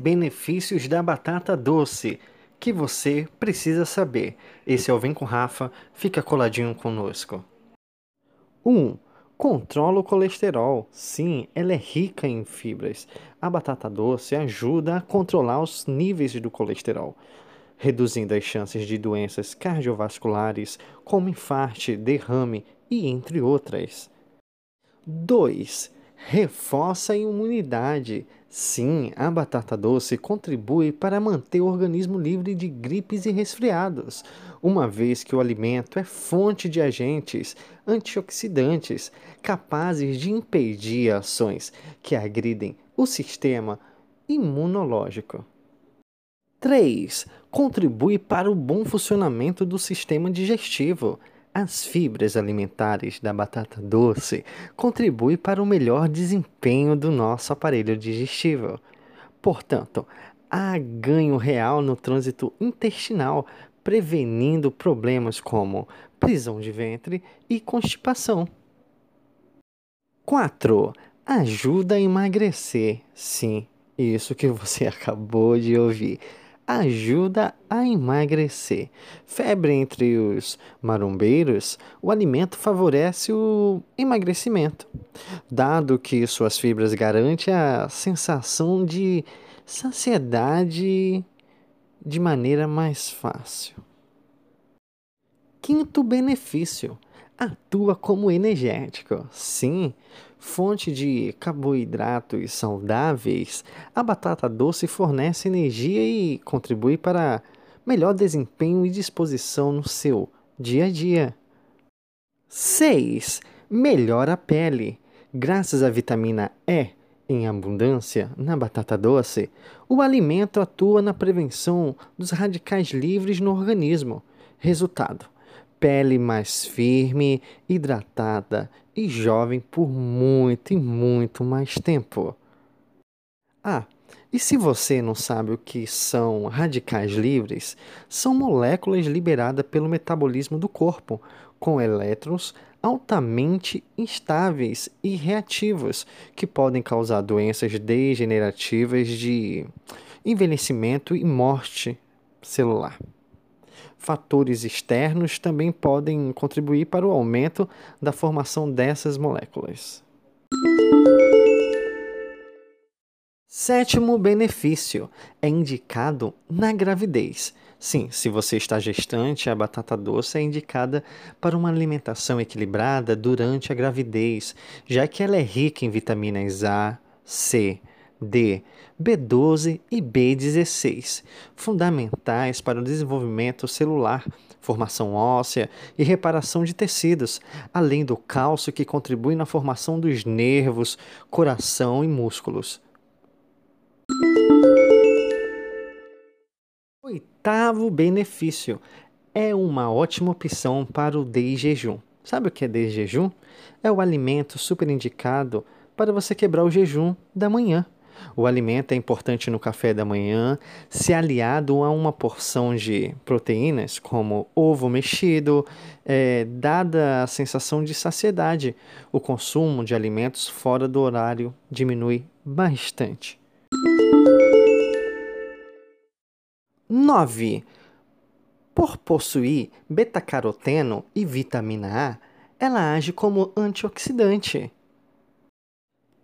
benefícios da batata doce que você precisa saber. Esse é o Vem com Rafa, fica coladinho conosco. 1. Controla o colesterol. Sim, ela é rica em fibras. A batata doce ajuda a controlar os níveis do colesterol, reduzindo as chances de doenças cardiovasculares, como infarto, derrame e entre outras. 2. Reforça a imunidade. Sim, a batata doce contribui para manter o organismo livre de gripes e resfriados, uma vez que o alimento é fonte de agentes antioxidantes capazes de impedir ações que agridem o sistema imunológico. 3. Contribui para o bom funcionamento do sistema digestivo. As fibras alimentares da batata doce contribuem para o melhor desempenho do nosso aparelho digestivo. Portanto, há ganho real no trânsito intestinal, prevenindo problemas como prisão de ventre e constipação. 4. Ajuda a emagrecer. Sim, isso que você acabou de ouvir. Ajuda a emagrecer. Febre entre os marombeiros, o alimento favorece o emagrecimento, dado que suas fibras garantem a sensação de saciedade de maneira mais fácil. 5º benefício. Atua como energético. Sim, fonte de carboidratos saudáveis, a batata doce fornece energia e contribui para melhor desempenho e disposição no seu dia a dia. 6. Melhora a pele. Graças à vitamina E em abundância na batata doce, o alimento atua na prevenção dos radicais livres no organismo. Resultado: pele mais firme, hidratada e jovem por muito e muito mais tempo. Ah, e se você não sabe o que são radicais livres, são moléculas liberadas pelo metabolismo do corpo, com elétrons altamente instáveis e reativos, que podem causar doenças degenerativas de envelhecimento e morte celular. Fatores externos também podem contribuir para o aumento da formação dessas moléculas. 7º benefício. É indicado na gravidez. Sim, se você está gestante, a batata doce é indicada para uma alimentação equilibrada durante a gravidez, já que ela é rica em vitaminas A, C, D, B12 e B16, fundamentais para o desenvolvimento celular, formação óssea e reparação de tecidos, além do cálcio que contribui na formação dos nervos, coração e músculos. 8º benefício. É uma ótima opção para o desjejum. Sabe o que é desjejum? É o alimento super indicado para você quebrar o jejum da manhã. O alimento é importante no café da manhã, se aliado a uma porção de proteínas, como ovo mexido, dada a sensação de saciedade. O consumo de alimentos fora do horário diminui bastante. 9. Por possuir betacaroteno e vitamina A, ela age como antioxidante.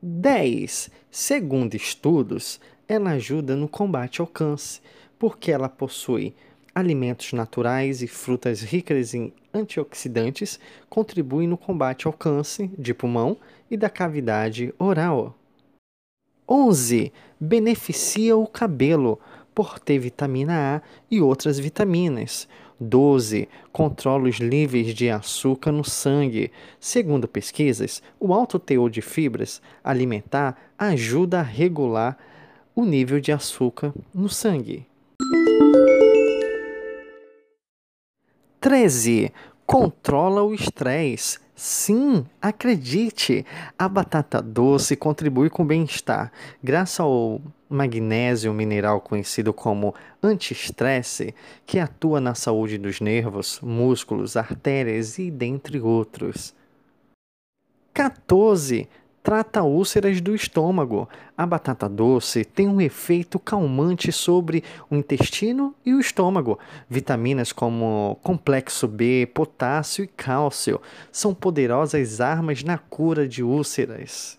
10. Segundo estudos, ela ajuda no combate ao câncer, porque ela possui alimentos naturais e frutas ricas em antioxidantes, contribuem no combate ao câncer de pulmão e da cavidade oral. 11. Beneficia o cabelo, por ter vitamina A e outras vitaminas. 12. Controla os níveis de açúcar no sangue. Segundo pesquisas, o alto teor de fibras alimentar ajuda a regular o nível de açúcar no sangue. 13. Controla o estresse. Sim, acredite, a batata doce contribui com o bem-estar, graças ao magnésio mineral conhecido como anti-estresse, que atua na saúde dos nervos, músculos, artérias e dentre outros. 14. trata úlceras do estômago. A batata doce tem um efeito calmante sobre o intestino e o estômago. Vitaminas como complexo B, potássio e cálcio são poderosas armas na cura de úlceras.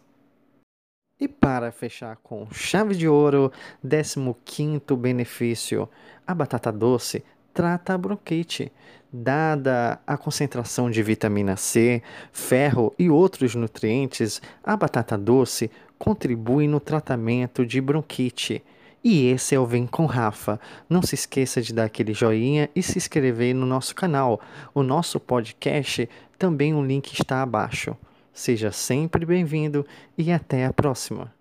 E para fechar com chave de ouro, 15º benefício, a batata doce trata a bronquite. Dada a concentração de vitamina C, ferro e outros nutrientes, a batata doce contribui no tratamento de bronquite. E esse é o Vem com Rafa. Não se esqueça de dar aquele joinha e se inscrever no nosso canal. O nosso podcast, também o link está abaixo. Seja sempre bem-vindo e até a próxima.